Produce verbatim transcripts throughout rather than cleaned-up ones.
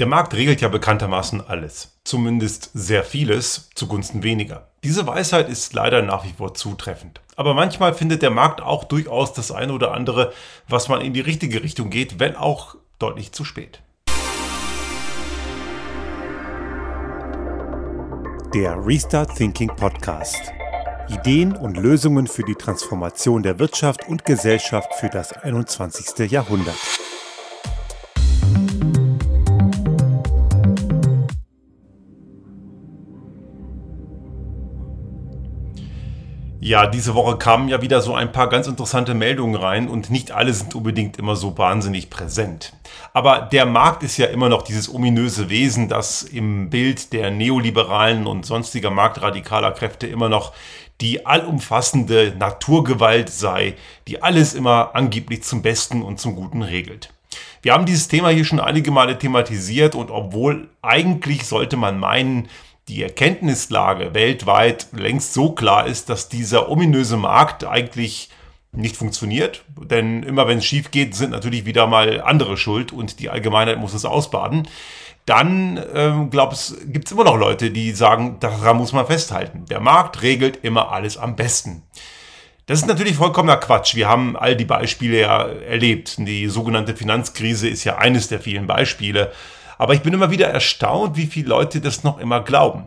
Der Markt regelt ja bekanntermaßen alles, zumindest sehr vieles zugunsten weniger. Diese Weisheit ist leider nach wie vor zutreffend. Aber manchmal findet der Markt auch durchaus das eine oder andere, was man in die richtige Richtung geht, wenn auch deutlich zu spät. Der Restart Thinking Podcast. Ideen und Lösungen für die Transformation der Wirtschaft und Gesellschaft für das einundzwanzigste. Jahrhundert. Ja, diese Woche kamen ja wieder so ein paar ganz interessante Meldungen rein und nicht alle sind unbedingt immer so wahnsinnig präsent. Aber der Markt ist ja immer noch dieses ominöse Wesen, das im Bild der neoliberalen und sonstiger marktradikaler Kräfte immer noch die allumfassende Naturgewalt sei, die alles immer angeblich zum Besten und zum Guten regelt. Wir haben dieses Thema hier schon einige Male thematisiert und obwohl eigentlich sollte man meinen, die Erkenntnislage weltweit längst so klar ist, dass dieser ominöse Markt eigentlich nicht funktioniert. Denn immer wenn es schief geht, sind natürlich wieder mal andere schuld und die Allgemeinheit muss es ausbaden. Dann ähm, gibt es immer noch Leute, die sagen, daran muss man festhalten. Der Markt regelt immer alles am besten. Das ist natürlich vollkommener Quatsch. Wir haben all die Beispiele ja erlebt. Die sogenannte Finanzkrise ist ja eines der vielen Beispiele. Aber ich bin immer wieder erstaunt, wie viele Leute das noch immer glauben.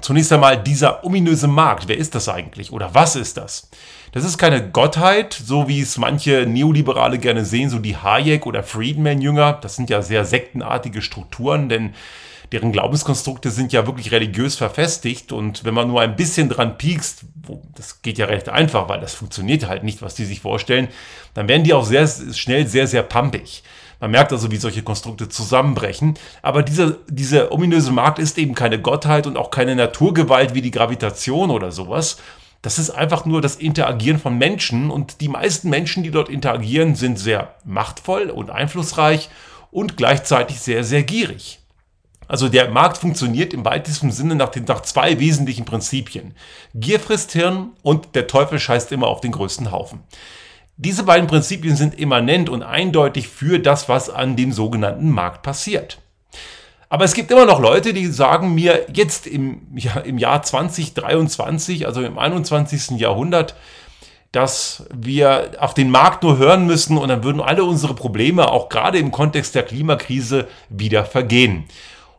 Zunächst einmal dieser ominöse Markt. Wer ist das eigentlich oder was ist das? Das ist keine Gottheit, so wie es manche Neoliberale gerne sehen, so die Hayek- oder Friedman-Jünger. Das sind ja sehr sektenartige Strukturen, denn deren Glaubenskonstrukte sind ja wirklich religiös verfestigt. Und wenn man nur ein bisschen dran piekst, das geht ja recht einfach, weil das funktioniert halt nicht, was die sich vorstellen, dann werden die auch sehr schnell sehr, sehr pampig. Man merkt also, wie solche Konstrukte zusammenbrechen. Aber dieser, dieser ominöse Markt ist eben keine Gottheit und auch keine Naturgewalt wie die Gravitation oder sowas. Das ist einfach nur das Interagieren von Menschen. Und die meisten Menschen, die dort interagieren, sind sehr machtvoll und einflussreich und gleichzeitig sehr, sehr gierig. Also der Markt funktioniert im weitesten Sinne nach, den, nach zwei wesentlichen Prinzipien. Gier frisst Hirn und der Teufel scheißt immer auf den größten Haufen. Diese beiden Prinzipien sind immanent und eindeutig für das, was an dem sogenannten Markt passiert. Aber es gibt immer noch Leute, die sagen mir, jetzt im, ja, im Jahr zwanzig dreiundzwanzig, also im einundzwanzigsten. Jahrhundert, dass wir auf den Markt nur hören müssen und dann würden alle unsere Probleme, auch gerade im Kontext der Klimakrise, wieder vergehen.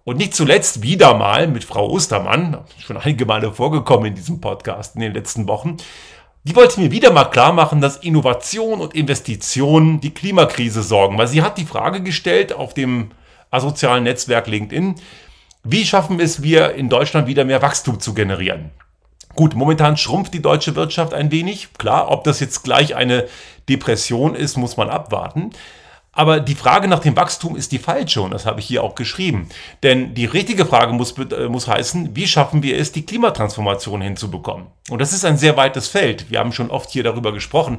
Und nicht zuletzt wieder mal mit Frau Ostermann, schon einige Male vorgekommen in diesem Podcast in den letzten Wochen, die wollte mir wieder mal klar machen, dass Innovation und Investitionen die Klimakrise sorgen. Weil sie hat die Frage gestellt auf dem asozialen Netzwerk LinkedIn, wie schaffen es wir in Deutschland wieder mehr Wachstum zu generieren? Gut, momentan schrumpft die deutsche Wirtschaft ein wenig. Klar, ob das jetzt gleich eine Depression ist, muss man abwarten. Aber die Frage nach dem Wachstum ist die falsche und das habe ich hier auch geschrieben. Denn die richtige Frage muss, muss heißen, wie schaffen wir es, die Klimatransformation hinzubekommen? Und das ist ein sehr weites Feld. Wir haben schon oft hier darüber gesprochen.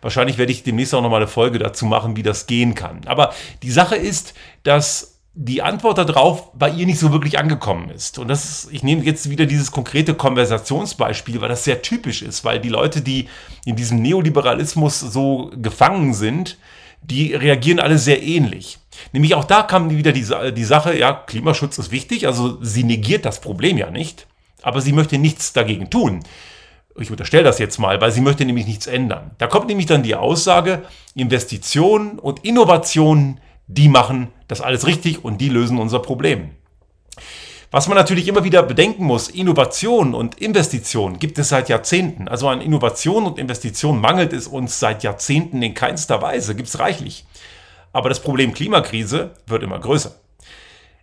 Wahrscheinlich werde ich demnächst auch nochmal eine Folge dazu machen, wie das gehen kann. Aber die Sache ist, dass die Antwort darauf bei ihr nicht so wirklich angekommen ist. Und das ist, ich nehme jetzt wieder dieses konkrete Konversationsbeispiel, weil das sehr typisch ist, weil die Leute, die in diesem Neoliberalismus so gefangen sind, die reagieren alle sehr ähnlich. Nämlich auch da kam wieder die, die Sache, ja, Klimaschutz ist wichtig, also sie negiert das Problem ja nicht, aber sie möchte nichts dagegen tun. Ich unterstelle das jetzt mal, weil sie möchte nämlich nichts ändern. Da kommt nämlich dann die Aussage, Investitionen und Innovationen, die machen das alles richtig und die lösen unser Problem. Was man natürlich immer wieder bedenken muss, Innovation und Investition gibt es seit Jahrzehnten. Also an Innovation und Investition mangelt es uns seit Jahrzehnten in keinster Weise, gibt es reichlich. Aber das Problem Klimakrise wird immer größer.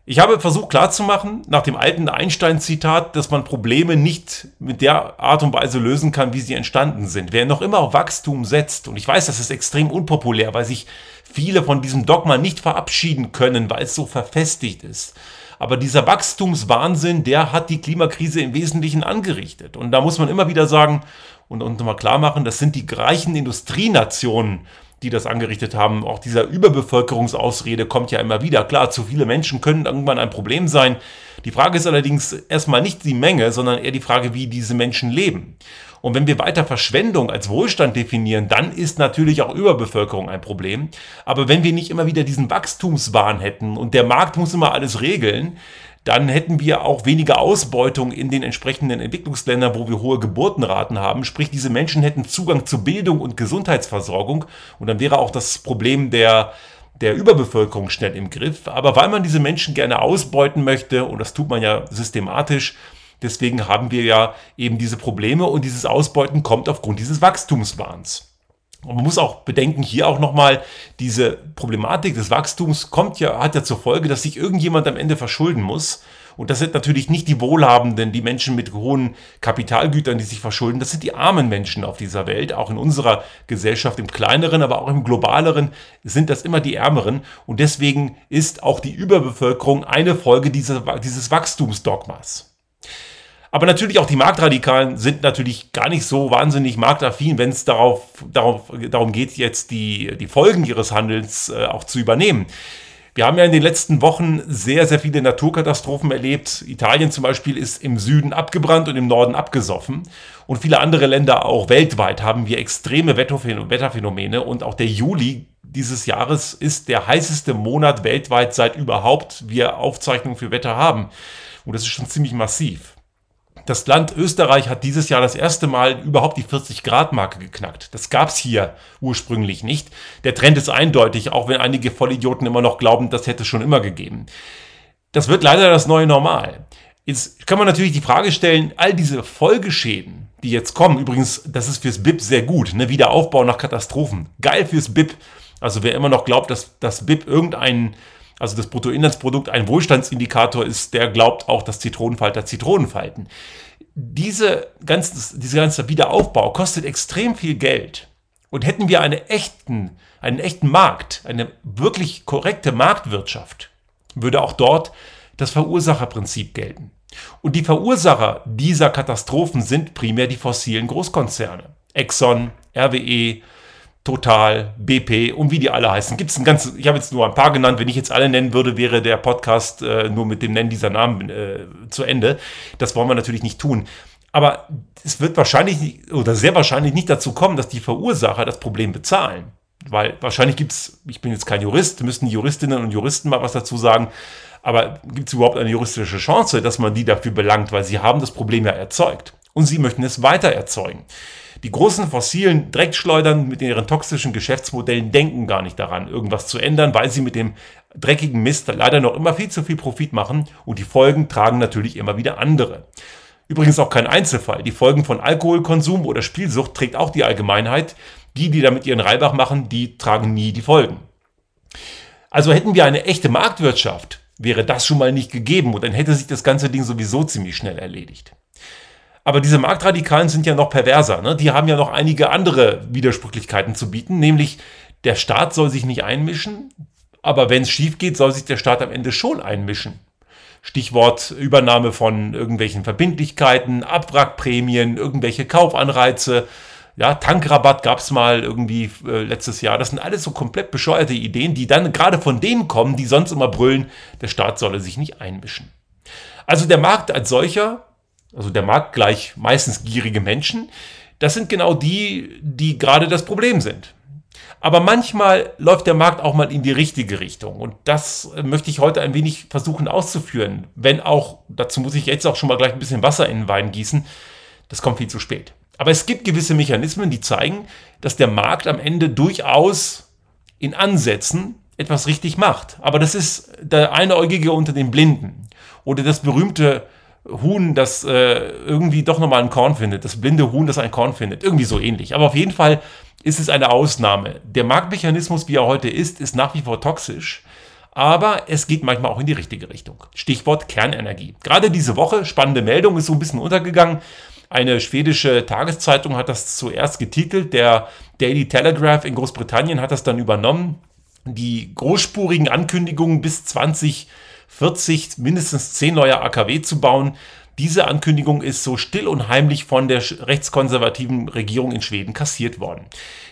Ich habe versucht klarzumachen, nach dem alten Einstein-Zitat, dass man Probleme nicht mit der Art und Weise lösen kann, wie sie entstanden sind. Wer noch immer auf Wachstum setzt, und ich weiß, das ist extrem unpopulär, weil sich viele von diesem Dogma nicht verabschieden können, weil es so verfestigt ist. Aber dieser Wachstumswahnsinn, der hat die Klimakrise im Wesentlichen angerichtet. Und da muss man immer wieder sagen und uns nochmal klar machen, das sind die reichen Industrienationen, die das angerichtet haben. Auch dieser Überbevölkerungsausrede kommt ja immer wieder. Klar, zu viele Menschen können irgendwann ein Problem sein. Die Frage ist allerdings erstmal nicht die Menge, sondern eher die Frage, wie diese Menschen leben. Und wenn wir weiter Verschwendung als Wohlstand definieren, dann ist natürlich auch Überbevölkerung ein Problem. Aber wenn wir nicht immer wieder diesen Wachstumswahn hätten und der Markt muss immer alles regeln, dann hätten wir auch weniger Ausbeutung in den entsprechenden Entwicklungsländern, wo wir hohe Geburtenraten haben. Sprich, diese Menschen hätten Zugang zu Bildung und Gesundheitsversorgung. Und dann wäre auch das Problem der, der Überbevölkerung schnell im Griff. Aber weil man diese Menschen gerne ausbeuten möchte, und das tut man ja systematisch, deswegen haben wir ja eben diese Probleme. Und dieses Ausbeuten kommt aufgrund dieses Wachstumswahns. Und man muss auch bedenken, hier auch nochmal, diese Problematik des Wachstums kommt ja, hat ja zur Folge, dass sich irgendjemand am Ende verschulden muss. Und das sind natürlich nicht die Wohlhabenden, die Menschen mit hohen Kapitalgütern, die sich verschulden. Das sind die armen Menschen auf dieser Welt, auch in unserer Gesellschaft, im kleineren, aber auch im globaleren sind das immer die Ärmeren. Und deswegen ist auch die Überbevölkerung eine Folge dieser, dieses Wachstumsdogmas. Aber natürlich auch die Marktradikalen sind natürlich gar nicht so wahnsinnig marktaffin, wenn es darauf, darauf, darum geht, jetzt die, die Folgen ihres Handelns äh, auch zu übernehmen. Wir haben ja in den letzten Wochen sehr, sehr viele Naturkatastrophen erlebt. Italien zum Beispiel ist im Süden abgebrannt und im Norden abgesoffen. Und viele andere Länder auch weltweit haben wir extreme Wetterphänomene. Und auch der Juli dieses Jahres ist der heißeste Monat weltweit, seit überhaupt wir Aufzeichnungen für Wetter haben. Und das ist schon ziemlich massiv. Das Land Österreich hat dieses Jahr das erste Mal überhaupt die vierzig-Grad-Marke geknackt. Das gab es hier ursprünglich nicht. Der Trend ist eindeutig, auch wenn einige Vollidioten immer noch glauben, das hätte es schon immer gegeben. Das wird leider das neue Normal. Jetzt kann man natürlich die Frage stellen, all diese Folgeschäden, die jetzt kommen, übrigens, das ist fürs B I P sehr gut, ne? Wiederaufbau nach Katastrophen, geil fürs B I P. Also wer immer noch glaubt, dass das B I P irgendeinen, also das Bruttoinlandsprodukt, ein Wohlstandsindikator ist, der glaubt auch, dass Zitronenfalter Zitronen falten. Diese ganze, dieser ganze Wiederaufbau kostet extrem viel Geld. Und hätten wir einen echten, einen echten Markt, eine wirklich korrekte Marktwirtschaft, würde auch dort das Verursacherprinzip gelten. Und die Verursacher dieser Katastrophen sind primär die fossilen Großkonzerne. Exxon, R W E, Total, B P und wie die alle heißen. Gibt's ein ganzes, ich habe jetzt nur ein paar genannt, wenn ich jetzt alle nennen würde, wäre der Podcast äh, nur mit dem Nennen dieser Namen äh, zu Ende. Das wollen wir natürlich nicht tun. Aber es wird wahrscheinlich oder sehr wahrscheinlich nicht dazu kommen, dass die Verursacher das Problem bezahlen. Weil wahrscheinlich gibt's, ich bin jetzt kein Jurist, müssen die Juristinnen und Juristen mal was dazu sagen, aber gibt's überhaupt eine juristische Chance, dass man die dafür belangt, weil sie haben das Problem ja erzeugt. Und sie möchten es weiter erzeugen. Die großen fossilen Dreckschleudern mit ihren toxischen Geschäftsmodellen denken gar nicht daran, irgendwas zu ändern, weil sie mit dem dreckigen Mist leider noch immer viel zu viel Profit machen. Und die Folgen tragen natürlich immer wieder andere. Übrigens auch kein Einzelfall. Die Folgen von Alkoholkonsum oder Spielsucht trägt auch die Allgemeinheit. Die, die damit ihren Reibach machen, die tragen nie die Folgen. Also hätten wir eine echte Marktwirtschaft, wäre das schon mal nicht gegeben. Und dann hätte sich das ganze Ding sowieso ziemlich schnell erledigt. Aber diese Marktradikalen sind ja noch perverser, ne? Die haben ja noch einige andere Widersprüchlichkeiten zu bieten, nämlich der Staat soll sich nicht einmischen, aber wenn es schief geht, soll sich der Staat am Ende schon einmischen. Stichwort Übernahme von irgendwelchen Verbindlichkeiten, Abwrackprämien, irgendwelche Kaufanreize, ja, Tankrabatt gab es mal irgendwie äh, letztes Jahr. Das sind alles so komplett bescheuerte Ideen, die dann gerade von denen kommen, die sonst immer brüllen, der Staat solle sich nicht einmischen. Also der Markt als solcher, also der Markt gleich meistens gierige Menschen, das sind genau die, die gerade das Problem sind. Aber manchmal läuft der Markt auch mal in die richtige Richtung. Und das möchte ich heute ein wenig versuchen auszuführen. Wenn auch, dazu muss ich jetzt auch schon mal gleich ein bisschen Wasser in den Wein gießen. Das kommt viel zu spät. Aber es gibt gewisse Mechanismen, die zeigen, dass der Markt am Ende durchaus in Ansätzen etwas richtig macht. Aber das ist der Einäugige unter den Blinden. Oder das berühmte Huhn, das äh, irgendwie doch nochmal ein Korn findet, das blinde Huhn, das ein Korn findet, irgendwie so ähnlich. Aber auf jeden Fall ist es eine Ausnahme. Der Marktmechanismus, wie er heute ist, ist nach wie vor toxisch, aber es geht manchmal auch in die richtige Richtung. Stichwort Kernenergie. Gerade diese Woche, spannende Meldung, ist so ein bisschen untergegangen. Eine schwedische Tageszeitung hat das zuerst getitelt, der Daily Telegraph in Großbritannien hat das dann übernommen. Die großspurigen Ankündigungen bis zwanzig vierzig mindestens zehn neue A K W zu bauen. Diese Ankündigung ist so still und heimlich von der rechtskonservativen Regierung in Schweden kassiert worden.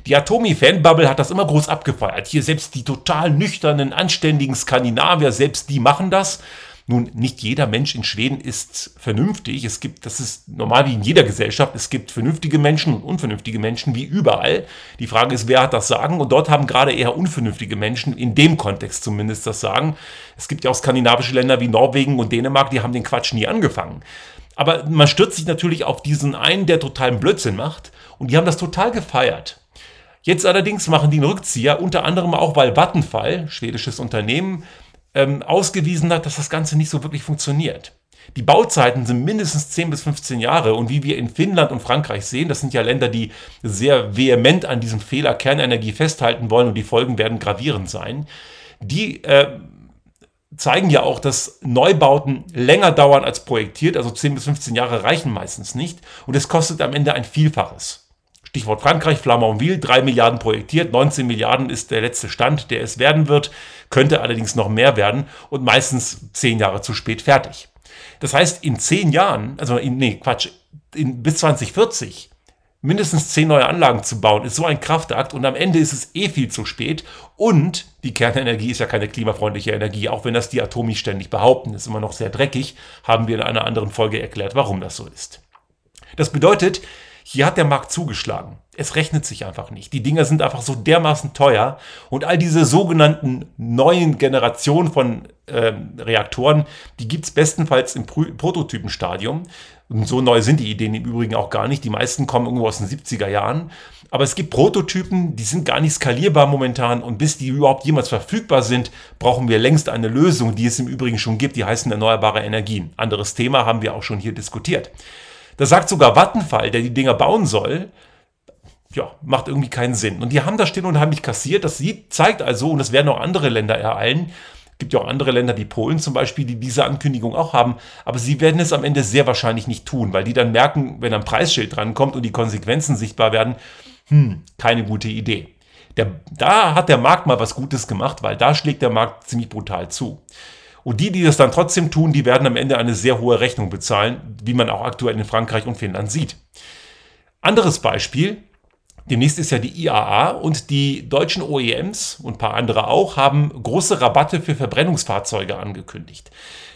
Die Atomi-Fanbubble hat das immer groß abgefeiert. Hier selbst die total nüchternen, anständigen Skandinavier, selbst die machen das. Nun, nicht jeder Mensch in Schweden ist vernünftig. Es gibt, das ist normal wie in jeder Gesellschaft, es gibt vernünftige Menschen und unvernünftige Menschen wie überall. Die Frage ist, wer hat das Sagen? Und dort haben gerade eher unvernünftige Menschen in dem Kontext zumindest das Sagen. Es gibt ja auch skandinavische Länder wie Norwegen und Dänemark, die haben den Quatsch nie angefangen. Aber man stürzt sich natürlich auf diesen einen, der totalen Blödsinn macht. Und die haben das total gefeiert. Jetzt allerdings machen die einen Rückzieher, unter anderem auch, weil Vattenfall, schwedisches Unternehmen, ähm, ausgewiesen hat, dass das Ganze nicht so wirklich funktioniert. Die Bauzeiten sind mindestens zehn bis fünfzehn Jahre. Und wie wir in Finnland und Frankreich sehen, das sind ja Länder, die sehr vehement an diesem Fehler Kernenergie festhalten wollen und die Folgen werden gravierend sein, die äh, zeigen ja auch, dass Neubauten länger dauern als projektiert, also zehn bis fünfzehn Jahre reichen meistens nicht und es kostet am Ende ein Vielfaches. Stichwort Frankreich, Flamanville, drei Milliarden projektiert, neunzehn Milliarden ist der letzte Stand, der es werden wird, könnte allerdings noch mehr werden und meistens zehn Jahre zu spät fertig. Das heißt, in zehn Jahren, also in, nee, Quatsch, in, bis zwanzig vierzig, mindestens zehn neue Anlagen zu bauen, ist so ein Kraftakt und am Ende ist es eh viel zu spät und die Kernenergie ist ja keine klimafreundliche Energie, auch wenn das die Atomis ständig behaupten, ist immer noch sehr dreckig, haben wir in einer anderen Folge erklärt, warum das so ist. Das bedeutet, hier hat der Markt zugeschlagen. Es rechnet sich einfach nicht. Die Dinger sind einfach so dermaßen teuer und all diese sogenannten neuen Generationen von ähm, Reaktoren, die gibt es bestenfalls im Pro- Prototypenstadium. Und so neu sind die Ideen im Übrigen auch gar nicht. Die meisten kommen irgendwo aus den siebziger Jahren. Aber es gibt Prototypen, die sind gar nicht skalierbar momentan. Und bis die überhaupt jemals verfügbar sind, brauchen wir längst eine Lösung, die es im Übrigen schon gibt. Die heißen erneuerbare Energien. Anderes Thema haben wir auch schon hier diskutiert. Da sagt sogar Vattenfall, der die Dinger bauen soll, ja, macht irgendwie keinen Sinn. Und die haben das stehen und haben mich kassiert. Das zeigt also, und das werden auch andere Länder ereilen, gibt ja auch andere Länder, die Polen zum Beispiel, die diese Ankündigung auch haben, aber sie werden es am Ende sehr wahrscheinlich nicht tun, weil die dann merken, wenn ein Preisschild drankommt und die Konsequenzen sichtbar werden, hm, keine gute Idee. Der, da hat der Markt mal was Gutes gemacht, weil da schlägt der Markt ziemlich brutal zu. Und die, die das dann trotzdem tun, die werden am Ende eine sehr hohe Rechnung bezahlen, wie man auch aktuell in Frankreich und Finnland sieht. Anderes Beispiel, demnächst ist ja die I A A und die deutschen O E Ms und ein paar andere auch haben große Rabatte für Verbrennungsfahrzeuge angekündigt.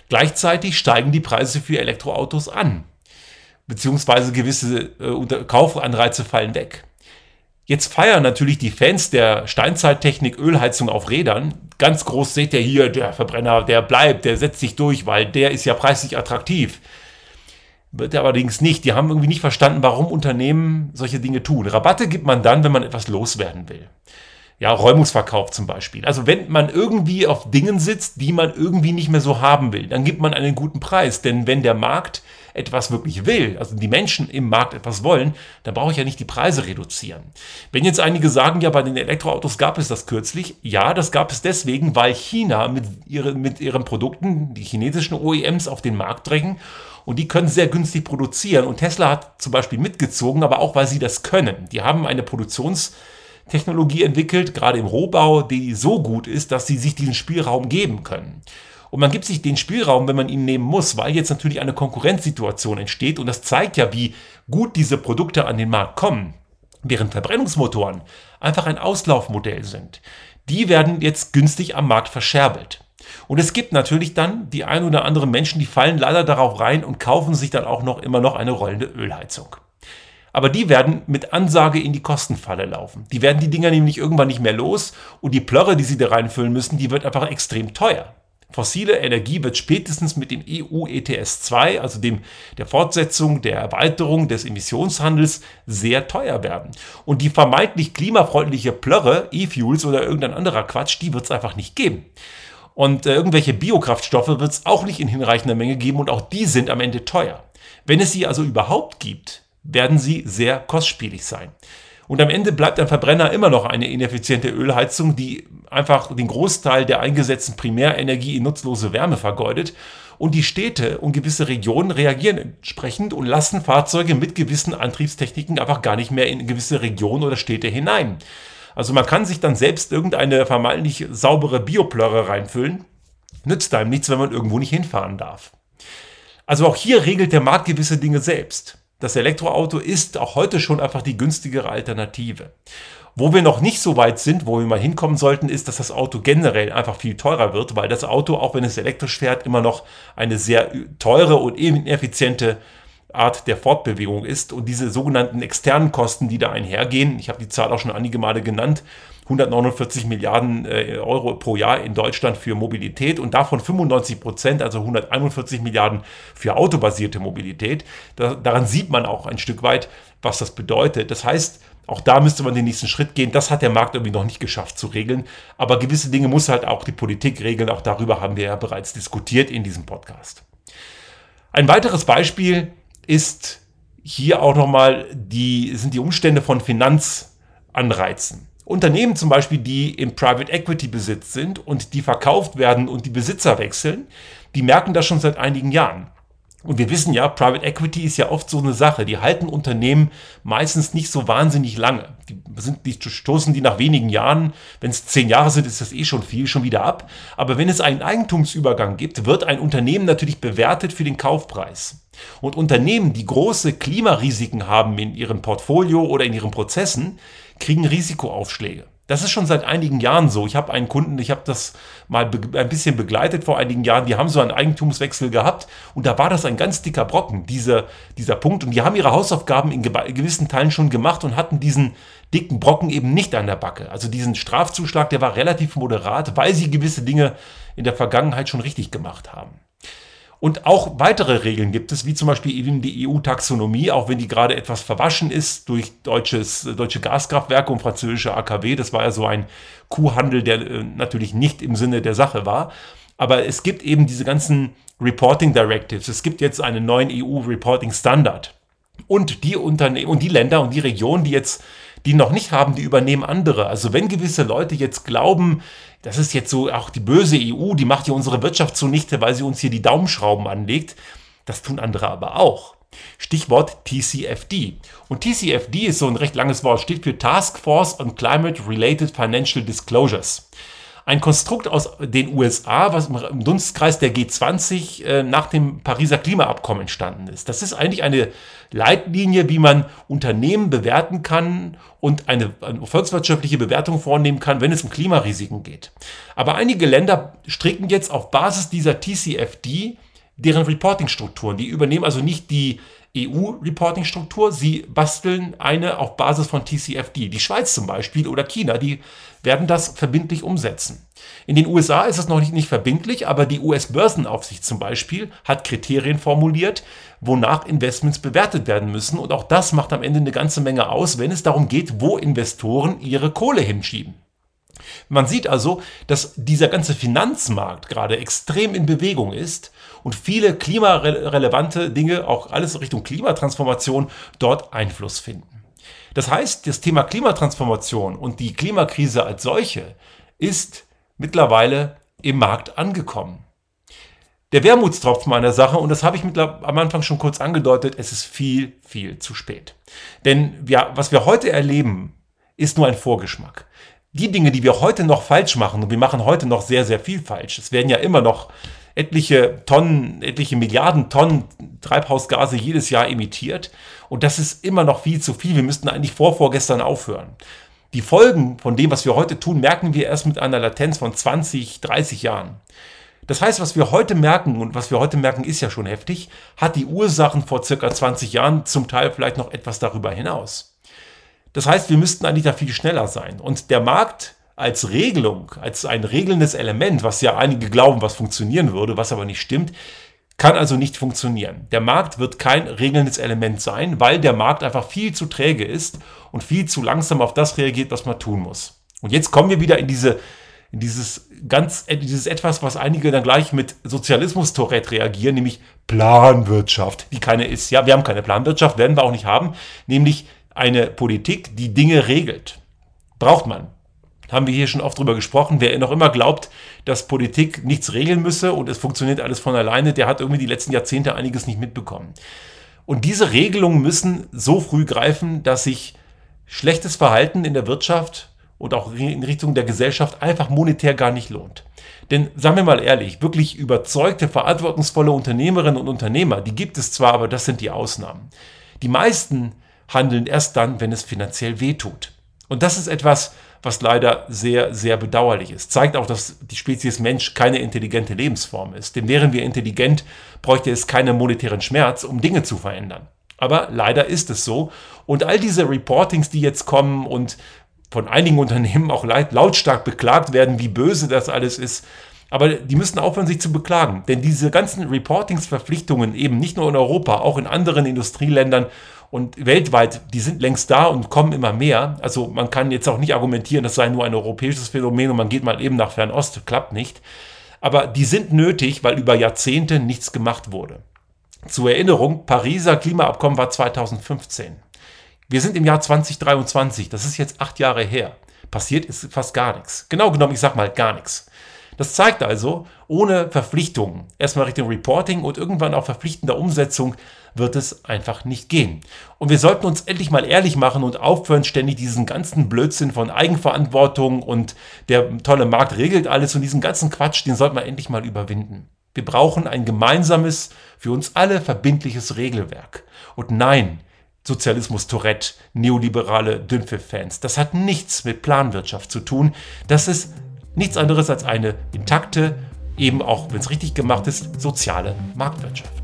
Gleichzeitig steigen die Preise für Elektroautos an, beziehungsweise gewisse äh, Kaufanreize fallen weg. Jetzt feiern natürlich die Fans der Steinzeittechnik Ölheizung auf Rädern. Ganz groß seht ihr hier, der Verbrenner, der bleibt, der setzt sich durch, weil der ist ja preislich attraktiv. Wird er allerdings nicht. Die haben irgendwie nicht verstanden, warum Unternehmen solche Dinge tun. Rabatte gibt man dann, wenn man etwas loswerden will. Ja, Räumungsverkauf zum Beispiel. Also wenn man irgendwie auf Dingen sitzt, die man irgendwie nicht mehr so haben will, dann gibt man einen guten Preis. Denn wenn der Markt etwas wirklich will, also die Menschen im Markt etwas wollen, dann brauche ich ja nicht die Preise reduzieren. Wenn jetzt einige sagen, ja, bei den Elektroautos gab es das kürzlich. Ja, das gab es deswegen, weil China mit, ihre, mit ihren Produkten, die chinesischen O E Ms auf den Markt drängen und die können sehr günstig produzieren. Und Tesla hat zum Beispiel mitgezogen, aber auch, weil sie das können. Die haben eine Produktions- Technologie entwickelt, gerade im Rohbau, die so gut ist, dass sie sich diesen Spielraum geben können. Und man gibt sich den Spielraum, wenn man ihn nehmen muss, weil jetzt natürlich eine Konkurrenzsituation entsteht und das zeigt ja, wie gut diese Produkte an den Markt kommen, während Verbrennungsmotoren einfach ein Auslaufmodell sind. Die werden jetzt günstig am Markt verscherbelt. Und es gibt natürlich dann die ein oder anderen Menschen, die fallen leider darauf rein und kaufen sich dann auch noch immer noch eine rollende Ölheizung. Aber die werden mit Ansage in die Kostenfalle laufen. Die werden die Dinger nämlich irgendwann nicht mehr los und die Plörre, die sie da reinfüllen müssen, die wird einfach extrem teuer. Fossile Energie wird spätestens mit dem E U E T S zwei, also dem der Fortsetzung, der Erweiterung des Emissionshandels, sehr teuer werden. Und die vermeintlich klimafreundliche Plörre, E-Fuels oder irgendein anderer Quatsch, die wird es einfach nicht geben. Und äh, irgendwelche Biokraftstoffe wird es auch nicht in hinreichender Menge geben und auch die sind am Ende teuer. Wenn es sie also überhaupt gibt, werden sie sehr kostspielig sein. Und am Ende bleibt ein Verbrenner immer noch eine ineffiziente Ölheizung, die einfach den Großteil der eingesetzten Primärenergie in nutzlose Wärme vergeudet. Und die Städte und gewisse Regionen reagieren entsprechend und lassen Fahrzeuge mit gewissen Antriebstechniken einfach gar nicht mehr in gewisse Regionen oder Städte hinein. Also man kann sich dann selbst irgendeine vermeintlich saubere Bioplörre reinfüllen. Nützt einem nichts, wenn man irgendwo nicht hinfahren darf. Also auch hier regelt der Markt gewisse Dinge selbst. Das Elektroauto ist auch heute schon einfach die günstigere Alternative. Wo wir noch nicht so weit sind, wo wir mal hinkommen sollten, ist, dass das Auto generell einfach viel teurer wird, weil das Auto, auch wenn es elektrisch fährt, immer noch eine sehr teure und ineffiziente Art der Fortbewegung ist. Und diese sogenannten externen Kosten, die da einhergehen, ich habe die Zahl auch schon einige Male genannt, hundertneunundvierzig Milliarden Euro pro Jahr in Deutschland für Mobilität und davon fünfundneunzig Prozent, also hunderteinundvierzig Milliarden für autobasierte Mobilität. Da, daran sieht man auch ein Stück weit, was das bedeutet. Das heißt, auch da müsste man den nächsten Schritt gehen. Das hat der Markt irgendwie noch nicht geschafft zu regeln. Aber gewisse Dinge muss halt auch die Politik regeln. Auch darüber haben wir ja bereits diskutiert in diesem Podcast. Ein weiteres Beispiel ist hier auch nochmal die, sind die Umstände von Finanzanreizen. Unternehmen zum Beispiel, die im Private Equity Besitz sind und die verkauft werden und die Besitzer wechseln, die merken das schon seit einigen Jahren. Und wir wissen ja, Private Equity ist ja oft so eine Sache. Die halten Unternehmen meistens nicht so wahnsinnig lange. Die, sind, die stoßen die nach wenigen Jahren, wenn es zehn Jahre sind, ist das eh schon viel, schon wieder ab. Aber wenn es einen Eigentumsübergang gibt, wird ein Unternehmen natürlich bewertet für den Kaufpreis. Und Unternehmen, die große Klimarisiken haben in ihrem Portfolio oder in ihren Prozessen, kriegen Risikoaufschläge. Das ist schon seit einigen Jahren so. Ich habe einen Kunden, ich habe das mal be- ein bisschen begleitet vor einigen Jahren, die haben so einen Eigentumswechsel gehabt und da war das ein ganz dicker Brocken, diese, dieser Punkt. Und die haben ihre Hausaufgaben in ge- gewissen Teilen schon gemacht und hatten diesen dicken Brocken eben nicht an der Backe. Also diesen Strafzuschlag, der war relativ moderat, weil sie gewisse Dinge in der Vergangenheit schon richtig gemacht haben. Und auch weitere Regeln gibt es, wie zum Beispiel eben die E U-Taxonomie, auch wenn die gerade etwas verwaschen ist durch deutsches, deutsche Gaskraftwerke und französische A K W. Das war ja so ein Kuhhandel, der äh, natürlich nicht im Sinne der Sache war. Aber es gibt eben diese ganzen Reporting Directives. Es gibt jetzt einen neuen E U-Reporting Standard. Und die Unternehmen und die Länder und die Regionen, die jetzt die noch nicht haben, die übernehmen andere. Also wenn gewisse Leute jetzt glauben, das ist jetzt so auch die böse E U, die macht ja unsere Wirtschaft zunichte, weil sie uns hier die Daumenschrauben anlegt, das tun andere aber auch. Stichwort T C F D. Und T C F D ist so ein recht langes Wort, steht für Task Force on Climate-Related Financial Disclosures. Ein Konstrukt aus den U S A, was im Dunstkreis der G zwanzig äh, nach dem Pariser Klimaabkommen entstanden ist. Das ist eigentlich eine Leitlinie, wie man Unternehmen bewerten kann und eine, eine volkswirtschaftliche Bewertung vornehmen kann, wenn es um Klimarisiken geht. Aber einige Länder stricken jetzt auf Basis dieser T C F D deren Reporting-Strukturen. Die übernehmen also nicht die E U-Reporting-Struktur, sie basteln eine auf Basis von T C F D. Die Schweiz zum Beispiel oder China, die werden das verbindlich umsetzen. In den U S A ist es noch nicht, nicht verbindlich, aber die U S-Börsenaufsicht zum Beispiel hat Kriterien formuliert, wonach Investments bewertet werden müssen. Und auch das macht am Ende eine ganze Menge aus, wenn es darum geht, wo Investoren ihre Kohle hinschieben. Man sieht also, dass dieser ganze Finanzmarkt gerade extrem in Bewegung ist und viele klimarelevante Dinge, auch alles Richtung Klimatransformation, dort Einfluss finden. Das heißt, das Thema Klimatransformation und die Klimakrise als solche ist mittlerweile im Markt angekommen. Der Wermutstropfen meiner Sache, und das habe ich am Anfang schon kurz angedeutet, es ist viel, viel zu spät. Denn wir, was wir heute erleben, ist nur ein Vorgeschmack. Die Dinge, die wir heute noch falsch machen, und wir machen heute noch sehr, sehr viel falsch, es werden ja immer noch etliche Tonnen, etliche Milliarden Tonnen Treibhausgase jedes Jahr emittiert und das ist immer noch viel zu viel, wir müssten eigentlich vor vorgestern aufhören. Die Folgen von dem, was wir heute tun, merken wir erst mit einer Latenz von zwanzig, dreißig Jahren. Das heißt, was wir heute merken, und was wir heute merken, ist ja schon heftig, hat die Ursachen vor circa zwanzig Jahren, zum Teil vielleicht noch etwas darüber hinaus. Das heißt, wir müssten eigentlich da viel schneller sein. Und der Markt als Regelung, als ein regelndes Element, was ja einige glauben, was funktionieren würde, was aber nicht stimmt, kann also nicht funktionieren. Der Markt wird kein regelndes Element sein, weil der Markt einfach viel zu träge ist und viel zu langsam auf das reagiert, was man tun muss. Und jetzt kommen wir wieder in diese, in dieses ganz, dieses etwas, was einige dann gleich mit Sozialismus-Tourette reagieren, nämlich Planwirtschaft, die keine ist. Ja, wir haben keine Planwirtschaft, werden wir auch nicht haben, nämlich eine Politik, die Dinge regelt. Braucht man. Haben wir hier schon oft drüber gesprochen. Wer noch immer glaubt, dass Politik nichts regeln müsse und es funktioniert alles von alleine, der hat irgendwie die letzten Jahrzehnte einiges nicht mitbekommen. Und diese Regelungen müssen so früh greifen, dass sich schlechtes Verhalten in der Wirtschaft und auch in Richtung der Gesellschaft einfach monetär gar nicht lohnt. Denn, sagen wir mal ehrlich, wirklich überzeugte, verantwortungsvolle Unternehmerinnen und Unternehmer, die gibt es zwar, aber das sind die Ausnahmen. Die meisten handeln erst dann, wenn es finanziell wehtut. Und das ist etwas, was leider sehr, sehr bedauerlich ist. Zeigt auch, dass die Spezies Mensch keine intelligente Lebensform ist. Denn wären wir intelligent, bräuchte es keinen monetären Schmerz, um Dinge zu verändern. Aber leider ist es so. Und all diese Reportings, die jetzt kommen und von einigen Unternehmen auch lautstark beklagt werden, wie böse das alles ist, aber die müssen aufhören, sich zu beklagen. Denn diese ganzen Reportingsverpflichtungen eben nicht nur in Europa, auch in anderen Industrieländern und weltweit, die sind längst da und kommen immer mehr. Also man kann jetzt auch nicht argumentieren, das sei nur ein europäisches Phänomen und man geht mal eben nach Fernost, klappt nicht. Aber die sind nötig, weil über Jahrzehnte nichts gemacht wurde. Zur Erinnerung, Pariser Klimaabkommen war zweitausendfünfzehn. Wir sind im Jahr zweitausenddreiundzwanzig, das ist jetzt acht Jahre her. Passiert ist fast gar nichts. Genau genommen, ich sag mal gar nichts. Das zeigt also, ohne Verpflichtungen, erstmal Richtung Reporting und irgendwann auch verpflichtender Umsetzung, wird es einfach nicht gehen. Und wir sollten uns endlich mal ehrlich machen und aufhören, ständig diesen ganzen Blödsinn von Eigenverantwortung und der tolle Markt regelt alles und diesen ganzen Quatsch, den sollten wir endlich mal überwinden. Wir brauchen ein gemeinsames, für uns alle verbindliches Regelwerk. Und nein, Sozialismus Tourette, neoliberale Dünnpfiff-Fans, das hat nichts mit Planwirtschaft zu tun. Das ist nichts anderes als eine intakte, eben auch, wenn es richtig gemacht ist, soziale Marktwirtschaft.